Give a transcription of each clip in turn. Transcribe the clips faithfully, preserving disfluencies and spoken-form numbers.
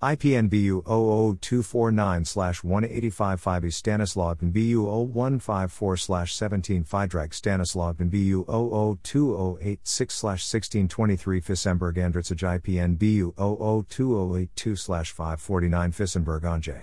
I P N B U zero zero two four nine one eight five five is Stanislaw I P N B U zero one five four seventeen Feidrag Stanislaw I P N B U zero zero two zero eight six sixteen twenty-three Fissenberg Andritzig I P N B U zero zero two zero eight two five four nine Fissenberg Andrzej.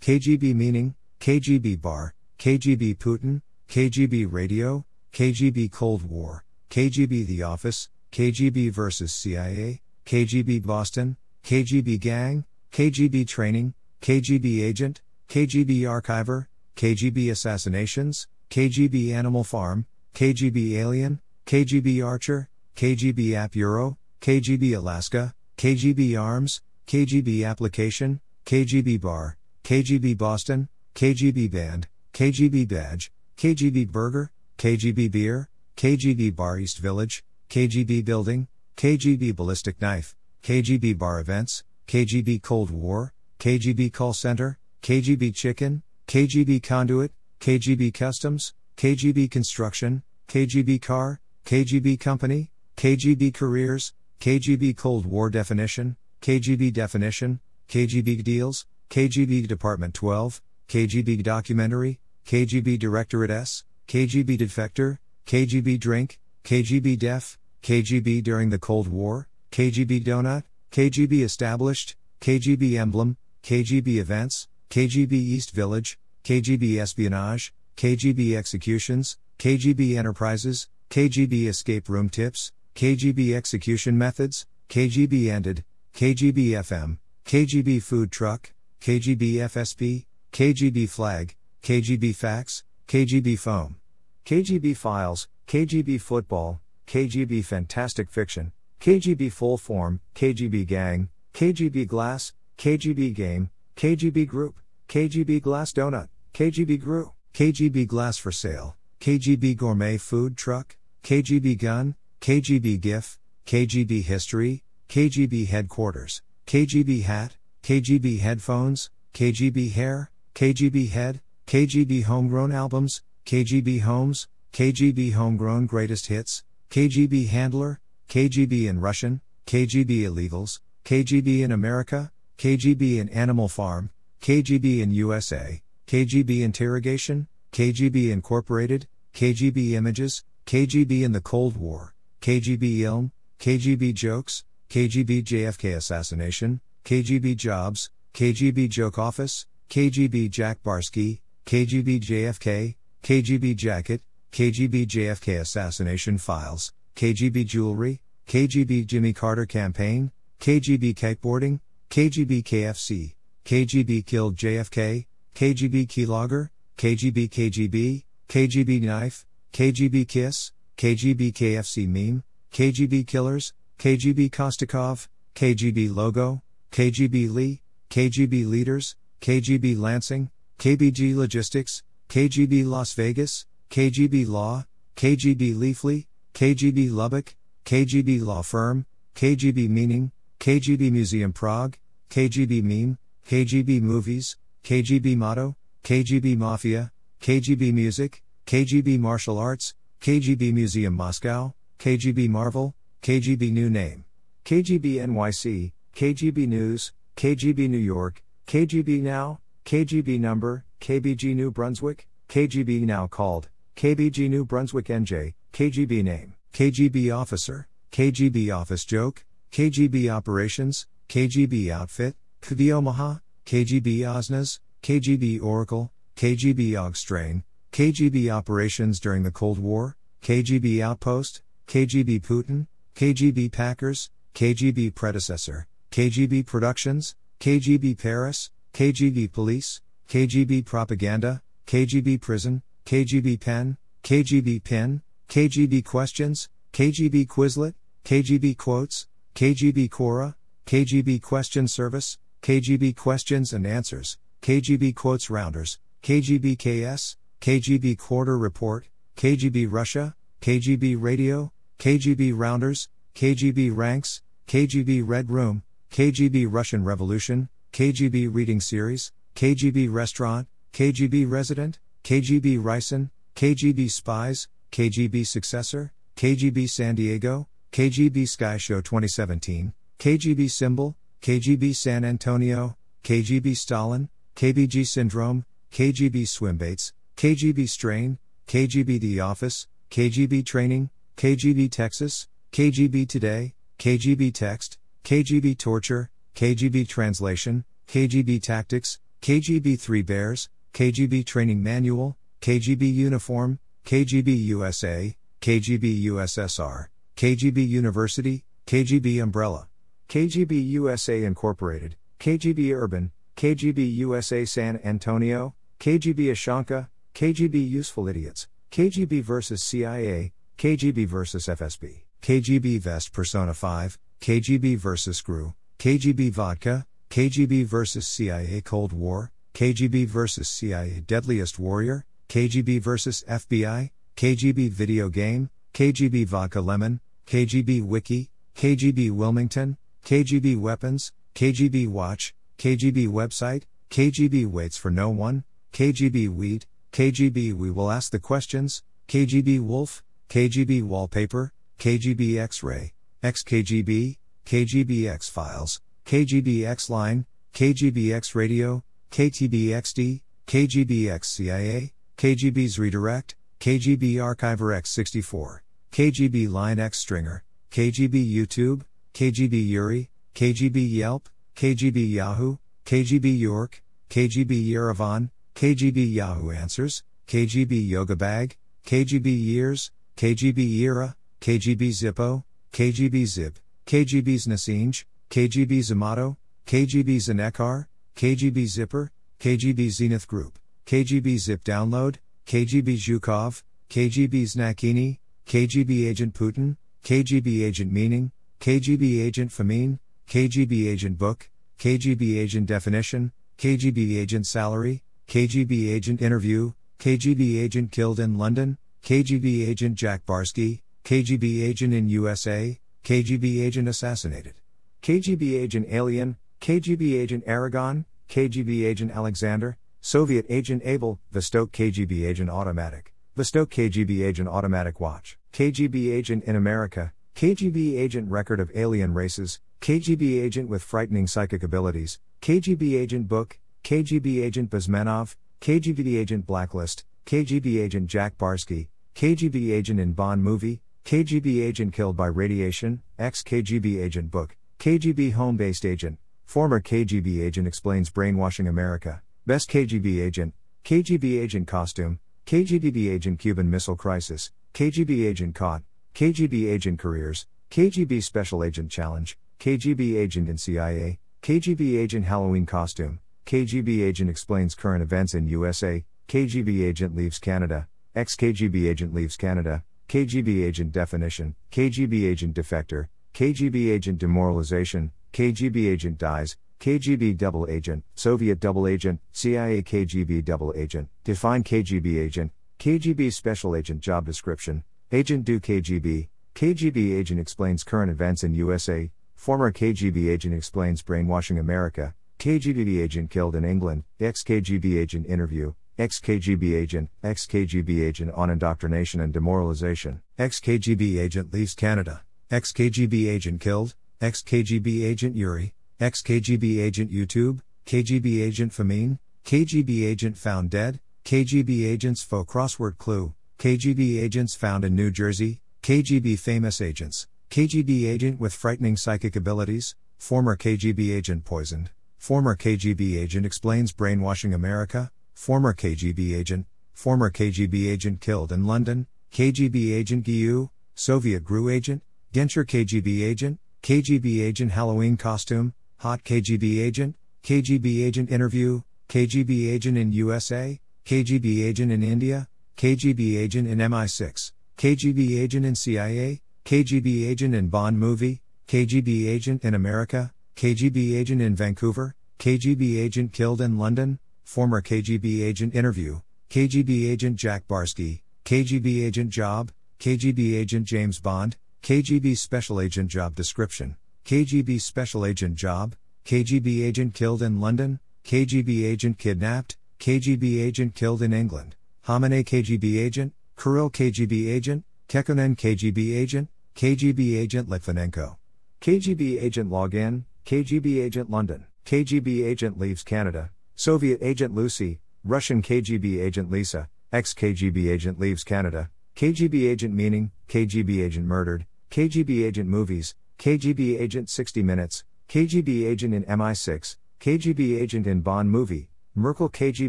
K G B meaning, K G B bar, K G B Putin, K G B radio, K G B Cold War, K G B The Office, K G B versus C I A, K G B Boston, K G B Gang, K G B Training, K G B Agent, K G B Archiver, K G B Assassinations, K G B Animal Farm, K G B Alien, K G B Archer, K G B App Euro, K G B Alaska, K G B Arms, K G B Application, K G B Bar, K G B Boston, K G B Band, K G B Badge, K G B Burger, K G B Beer, K G B Bar East Village, K G B Building, K G B Ballistic Knife, K G B Bar Events, K G B Cold War, K G B Call Center, K G B Chicken, K G B Conduit, K G B Customs, K G B Construction, K G B Car, K G B Company, K G B Careers, K G B Cold War Definition, K G B Definition, K G B Deals, K G B Department twelve, K G B Documentary, K G B Directorate S, K G B Defector, K G B Drink, K G B Def, K G B During the Cold War, K G B Donut, K G B Established, K G B Emblem, K G B Events, K G B East Village, K G B Espionage, K G B Executions, K G B Enterprises, K G B Escape Room Tips, K G B Execution Methods, K G B Ended, K G B F M, K G B Food Truck, K G B F S B, K G B Flag, K G B Fax, K G B Foam, K G B Files, K G B Football, K G B Fantastic Fiction, K G B Full Form, K G B Gang, K G B Glass, K G B Game, K G B Group, K G B Glass Donut, K G B Grew, K G B Glass for Sale, K G B Gourmet Food Truck, K G B Gun, K G B GIF, K G B History, K G B Headquarters, K G B Hat, K G B Headphones, K G B Hair, K G B Head, K G B Homegrown Albums, K G B Homes, K G B Homegrown Greatest Hits, K G B Handler, K G B in Russian, K G B Illegals, K G B in America, K G B in Animal Farm, K G B in U S A, K G B Interrogation, K G B Incorporated, K G B Images, K G B in the Cold War, K G B Ilm, K G B Jokes, K G B J F K Assassination, K G B Jobs, K G B Joke Office, K G B Jack Barsky, K G B J F K, K G B Jacket, K G B J F K Assassination Files, K G B Jewelry, K G B Jimmy Carter Campaign, K G B Kiteboarding, K G B K F C, K G B Killed J F K, K G B Keylogger, K G B K G B, K G B Knife, K G B Kiss, K G B K F C Meme, K G B Killers, K G B Kostakov, K G B Logo, K G B Lee, K G B Leaders, K G B Lansing, K B G Logistics, K G B Las Vegas, K G B Law, K G B Leafly, K G B Lubbock, K G B Law Firm, K G B Meaning, K G B Museum Prague, K G B Meme, K G B Movies, K G B Motto, K G B Mafia, K G B Music, K G B Martial Arts, K G B Museum Moscow, K G B Marvel, K G B New Name, K G B N Y C, K G B News, K G B New York, K G B Now, K G B Number, K B G New Brunswick, K G B Now Called, K B G New Brunswick N J, K G B Name, K G B Officer, K G B Office Joke, K G B Operations, K G B Outfit, K B Omaha, K G B Osnas, K G B Oracle, K G B Ogstrain, K G B Operations During the Cold War, K G B Outpost, K G B Putin, K G B Packers, K G B Predecessor, K G B Productions, K G B Paris, K G B Police, K G B Propaganda, K G B Prison, K G B Pen, K G B Pin, K G B Questions, K G B Quizlet, K G B Quotes, K G B Quora, K G B Question Service, K G B Questions and Answers, K G B Quotes Rounders, K G B K S, K G B Quarter Report, K G B Russia, K G B Radio, K G B Rounders, K G B Ranks, K G B Red Room, K G B Russian Revolution, K G B Reading Series, K G B Restaurant, K G B Resident, K G B Ryson, K G B Spies, K G B Successor, K G B San Diego, K G B Sky Show twenty seventeen, K G B Symbol, K G B San Antonio, K G B Stalin, K B G Syndrome, K G B Swimbaits, K G B Strain, K G B The Office, K G B Training, K G B Texas, K G B Today, K G B Text, K G B Torture, K G B Translation, K G B Tactics, K G B Three Bears, K G B Training Manual, K G B Uniform, K G B U S A, K G B U S S R, K G B University, K G B Umbrella, K G B U S A Incorporated, K G B Urban, K G B U S A San Antonio, K G B Ashanka, K G B Useful Idiots, K G B versus. C I A, K G B versus. F S B, K G B Vest Persona five, K G B versus. G R U, K G B Vodka, K G B versus. C I A Cold War, K G B versus. C I A Deadliest Warrior, K G B versus. F B I, K G B Video Game, K G B Vodka Lemon, K G B Wiki, K G B Wilmington, K G B Weapons, K G B Watch, K G B Website, K G B Waits for No One, K G B Weed, K G B We Will Ask the Questions, K G B Wolf, K G B Wallpaper, K G B X-Ray, X K G B, K G B X-Files, K G B X-Line, K G B X-Radio, K T B X D, K G B X C I A, KGB's Redirect, K G B Archiver X sixty-four, K G B Line X Stringer, K G B YouTube, K G B Yuri, K G B Yelp, K G B Yahoo, K G B York, K G B Yerevan, K G B Yahoo Answers, K G B Yoga Bag, K G B Years, K G B Era, K G B Zippo, K G B Zip, K G B Nasinj, K G B Zamato, K G B Zanekar, K G B Zipper, K G B Zenith Group, K G B Zip Download, K G B Zhukov, K G B Znakini, K G B Agent Putin, K G B Agent Meaning, K G B Agent Famine, K G B Agent Book, K G B Agent Definition, K G B Agent Salary, K G B Agent Interview, K G B Agent Killed in London, K G B Agent Jack Barsky, K G B Agent in U S A, K G B Agent Assassinated, K G B Agent Alien, K G B Agent Aragon, K G B Agent Alexander, Soviet Agent Abel, Vostok K G B Agent Automatic, Vostok K G B Agent Automatic Watch, K G B Agent in America, K G B Agent Record of Alien Races, K G B Agent with Frightening Psychic Abilities, K G B Agent Book, K G B Agent Bezmenov, K G B Agent Blacklist, K G B Agent Jack Barsky, K G B Agent in Bond Movie, K G B Agent Killed by Radiation, ex-K G B Agent Book, K G B Home-Based Agent, Former K G B Agent Explains Brainwashing America, Best K G B Agent, K G B Agent Costume, K G B Agent Cuban Missile Crisis, K G B Agent Caught, K G B Agent Careers, K G B Special Agent Challenge, K G B Agent in C I A, K G B Agent Halloween Costume, K G B Agent Explains Current Events in U S A, K G B Agent Leaves Canada, ex-K G B Agent Leaves Canada, K G B Agent Definition, K G B Agent Defector, K G B Agent Demoralization, K G B Agent Dies, K G B Double Agent, Soviet Double Agent, C I A K G B Double Agent, Define K G B Agent, K G B Special Agent Job Description, Agent Do K G B, K G B Agent Explains Current Events in U S A, Former K G B Agent Explains Brainwashing America, K G B Agent Killed in England, ex-K G B Agent Interview, ex-K G B Agent, ex-K G B Agent on Indoctrination and Demoralization, ex-K G B Agent Leaves Canada, ex-K G B Agent Killed, ex-K G B Agent Yuri, ex-K G B Agent YouTube, K G B Agent Famine, K G B Agent Found Dead, K G B Agents Faux Crossword Clue, K G B Agents Found in New Jersey, K G B Famous Agents, K G B Agent with Frightening Psychic Abilities, Former K G B Agent Poisoned, Former K G B Agent Explains Brainwashing America, Former K G B Agent, Former K G B Agent Killed in London, K G B Agent G U, Soviet G R U Agent, Genscher K G B Agent, K G B Agent Halloween Costume, Hot K G B Agent, K G B Agent Interview, K G B Agent in U S A, K G B Agent in India, K G B Agent in M I six, K G B Agent in C I A, K G B Agent in Bond Movie, K G B Agent in America, K G B Agent in Vancouver, K G B Agent Killed in London, Former K G B Agent Interview, K G B Agent Jack Barsky, K G B Agent Job, K G B Agent James Bond, K G B Special Agent Job Description, K G B Special Agent Job, K G B Agent Killed in London, K G B Agent Kidnapped, K G B Agent Killed in England, Hamane K G B Agent, Kirill K G B Agent, Kekkonen K G B Agent, K G B Agent Litvinenko, K G B Agent Login, K G B agent London. K G B agent leaves Canada. Soviet agent Lucy. Russian K G B agent Lisa. Ex-K G B agent leaves Canada. K G B agent meaning, K G B agent murdered. K G B agent movies. K G B agent sixty minutes. K G B agent in M I six. K G B agent in Bond movie. Merkel K G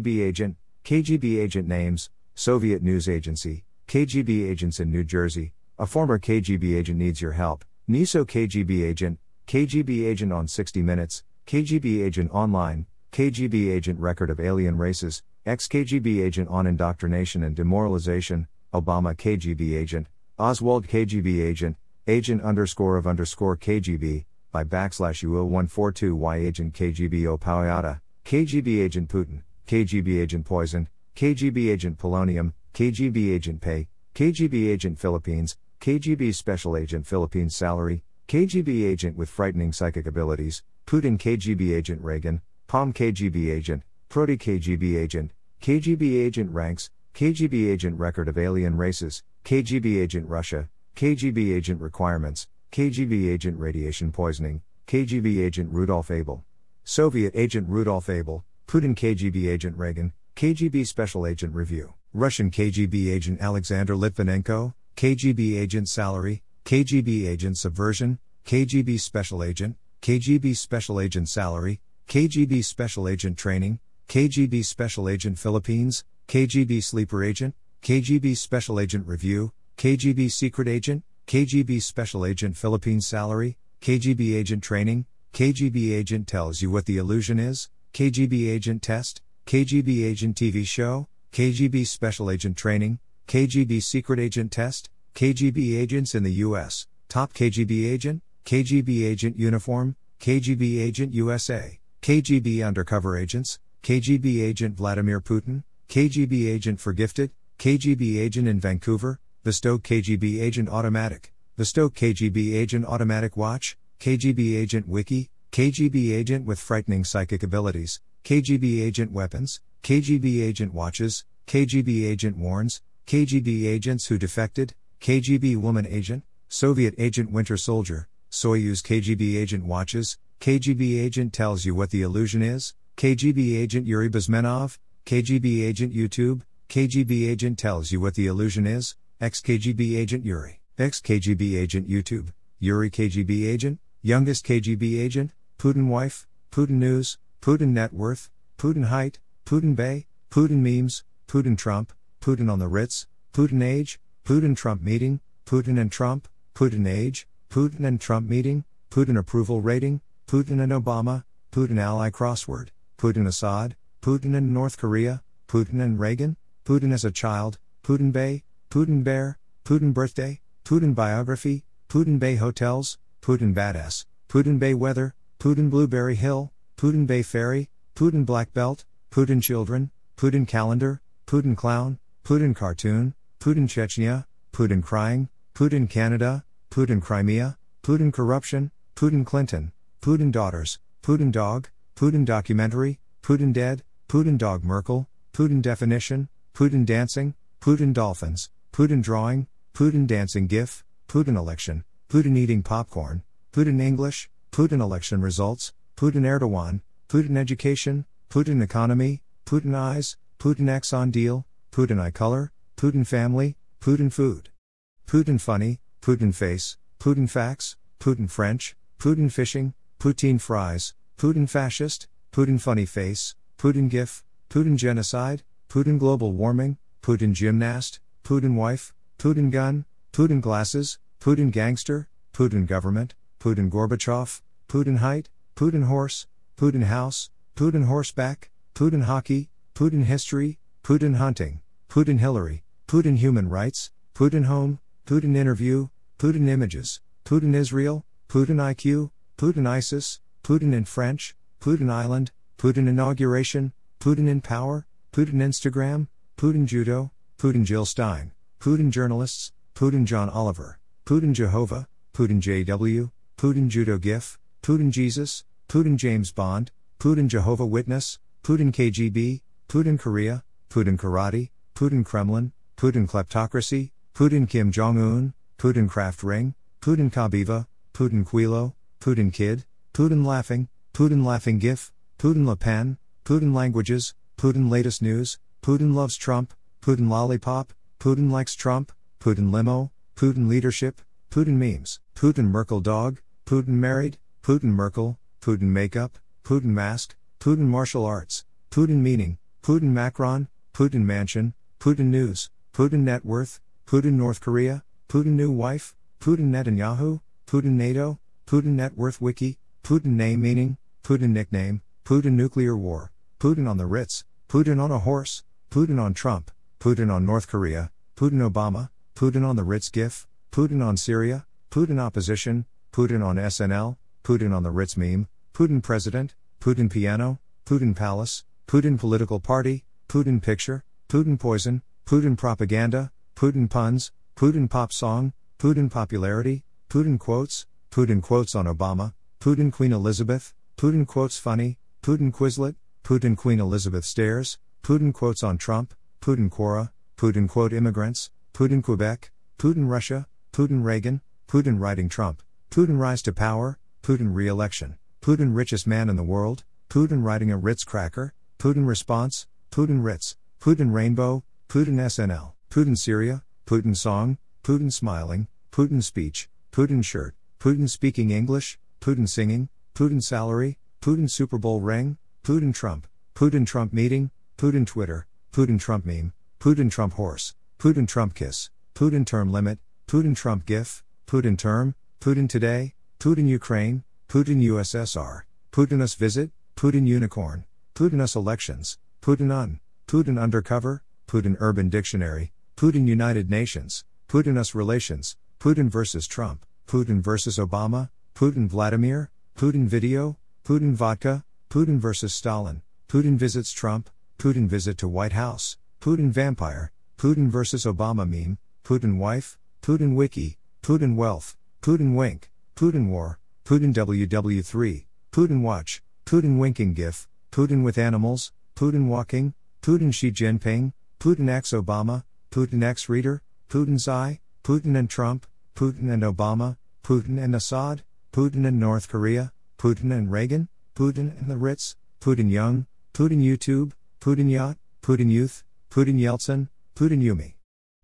B agent. K G B agent names. Soviet news agency. K G B agents in New Jersey. A former K G B agent needs your help. N I S O K G B agent. K G B agent on sixty minutes, K G B agent online, K G B agent record of alien races, ex-K G B agent on indoctrination and demoralization, Obama K G B agent, Oswald K G B agent, agent underscore of underscore K G B, by backslash U O one four two Y agent K G B Opioyata, K G B agent Putin, K G B agent poisoned, K G B agent polonium, K G B agent pay, K G B agent Philippines, K G B special agent Philippines salary, K G B agent with frightening psychic abilities, Putin K G B agent Reagan, Palm K G B agent, Prodi K G B agent, K G B agent ranks, K G B agent record of alien races, K G B agent Russia, K G B agent requirements, K G B agent radiation poisoning, K G B agent Rudolf Abel, Soviet agent Rudolf Abel, Putin K G B agent Reagan, K G B special agent review, Russian K G B agent Alexander Litvinenko, K G B agent salary, K G B agent subversion, K G B special agent, K G B special agent salary, K G B special agent training, K G B special agent Philippines, K G B sleeper agent, K G B special agent review, K G B secret agent, K G B special agent Philippines salary, K G B agent training, K G B agent tells you what the illusion is, K G B agent test, K G B agent T V show, K G B special agent training, K G B secret agent test, K G B agents in the U S, top K G B agent, K G B agent uniform, K G B agent U S A, K G B undercover agents, K G B agent Vladimir Putin, K G B agent forgifted, K G B agent in Vancouver, Visto K G B agent automatic, Visto K G B agent automatic watch, K G B agent wiki, K G B agent with frightening psychic abilities, K G B agent weapons, K G B agent watches, K G B agent warns, K G B agents who defected, K G B woman agent, Soviet agent winter soldier, Soyuz K G B agent watches, K G B agent tells you what the illusion is, K G B agent Yuri Bezmenov, K G B agent YouTube, K G B agent tells you what the illusion is, ex-K G B agent Yuri, ex-K G B agent YouTube, Yuri K G B agent, youngest K G B agent, Putin wife, Putin news, Putin net worth, Putin height, Putin bay, Putin memes, Putin Trump, Putin on the Ritz, Putin age, Putin Trump meeting, Putin and Trump, Putin age, Putin and Trump meeting, Putin approval rating, Putin and Obama, Putin ally crossword, Putin Assad, Putin and North Korea, Putin and Reagan, Putin as a child, Putin Bay, Putin Bear, Putin birthday, Putin biography, Putin Bay hotels, Putin badass, Putin Bay weather, Putin Blueberry Hill, Putin Bay ferry, Putin black belt, Putin children, Putin calendar, Putin clown, Putin cartoon, Putin Chechnya, Putin crying, Putin Canada, Putin Crimea, Putin corruption, Putin Clinton, Putin daughters, Putin dog, Putin documentary, Putin dead, Putin dog Merkel, Putin definition, Putin dancing, Putin dolphins, Putin drawing, Putin dancing gif, Putin election, Putin eating popcorn, Putin English, Putin election results, Putin Erdogan, Putin education, Putin economy, Putin eyes, Putin Exxon deal, Putin eye color, Putin family, Putin food. Putin funny, Putin face, Putin facts, Putin French, Putin fishing, Putin fries, Putin fascist, Putin funny face, Putin gif, Putin genocide, Putin global warming, Putin gymnast, Putin wife, Putin gun, Putin glasses, Putin gangster, Putin government, Putin Gorbachev, Putin height, Putin horse, Putin house, Putin horseback, Putin hockey, Putin history, Putin hunting, Putin Hillary, Putin human rights, Putin home, Putin interview, Putin images, Putin Israel, Putin I Q, Putin ISIS, Putin in French, Putin island, Putin inauguration, Putin in power, Putin Instagram, Putin judo, Putin Jill Stein, Putin journalists, Putin John Oliver, Putin Jehovah, Putin J W, Putin judo gif, Putin Jesus, Putin James Bond, Putin Jehovah Witness, Putin K G B, Putin Korea, Putin karate, Putin Kremlin, Putin kleptocracy, Putin Kim Jong-un, Putin craft ring, Putin Kabiva, Putin Quilo, Putin kid, Putin laughing, Putin laughing gif, Putin Le Pen, Putin languages, Putin latest news, Putin loves Trump, Putin lollipop, Putin likes Trump, Putin limo, Putin leadership, Putin memes, Putin Merkel dog, Putin married, Putin Merkel, Putin makeup, Putin mask, Putin martial arts, Putin meaning, Putin Macron, Putin mansion, Putin news, Putin net worth, Putin North Korea, Putin new wife, Putin Netanyahu, Putin NATO, Putin net worth wiki, Putin name meaning, Putin nickname, Putin nuclear war, Putin on the Ritz, Putin on a horse, Putin on Trump, Putin on North Korea, Putin Obama, Putin on the Ritz gif, Putin on Syria, Putin opposition, Putin on S N L, Putin on the Ritz meme, Putin president, Putin piano, Putin palace, Putin political party, Putin picture, Putin poison, Putin propaganda, Putin puns, Putin pop song, Putin popularity, Putin quotes, Putin quotes on Obama, Putin Queen Elizabeth, Putin quotes funny, Putin Quizlet, Putin Queen Elizabeth stairs, Putin quotes on Trump, Putin Quora, Putin quote immigrants, Putin Quebec, Putin Russia, Putin Reagan, Putin riding Trump, Putin rise to power, Putin re-election, Putin richest man in the world, Putin riding a Ritz cracker, Putin response, Putin Ritz, Putin rainbow, Putin S N L, Putin Syria, Putin song, Putin smiling, Putin speech, Putin shirt, Putin speaking English, Putin singing, Putin salary, Putin Super Bowl ring, Putin Trump, Putin Trump meeting, Putin Twitter, Putin Trump meme, Putin Trump horse, Putin Trump kiss, Putin term limit, Putin Trump gif, Putin term, Putin today, Putin Ukraine, Putin U S S R, Putin us visit, Putin unicorn, Putin us elections, Putin un, Putin undercover, Putin urban dictionary, Putin United Nations, Putin us relations, Putin versus Trump, Putin versus Obama, Putin Vladimir, Putin video, Putin vodka, Putin versus Stalin, Putin visits Trump, Putin visit to White House, Putin vampire, Putin versus Obama meme, Putin wife, Putin wiki, Putin wealth, Putin wink, Putin war, Putin W W three, Putin watch, Putin winking gif, Putin with animals, Putin walking, Putin Xi Jinping, Putin ex Obama, Putin ex reader, Putin Xi, Putin and Trump, Putin and Obama, Putin and Assad, Putin and North Korea, Putin and Reagan, Putin and the Ritz, Putin Young, Putin YouTube, Putin Yacht, Putin Youth, Putin Yeltsin, Putin Yumi.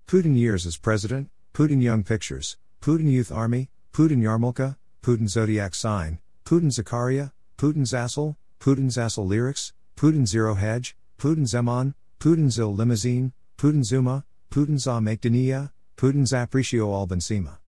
Putin Years as President, Putin Young Pictures, Putin Youth Army, Putin Yarmulka, Putin Zodiac Sign, Putin Zakaria, Putin Zassel, Putin Zassel Lyrics, Putin Zero Hedge, Putin Zeman, Putin Zil Limousine, Putin Zuma, Putin Za Make Dania, Putin Zapricio Albansima.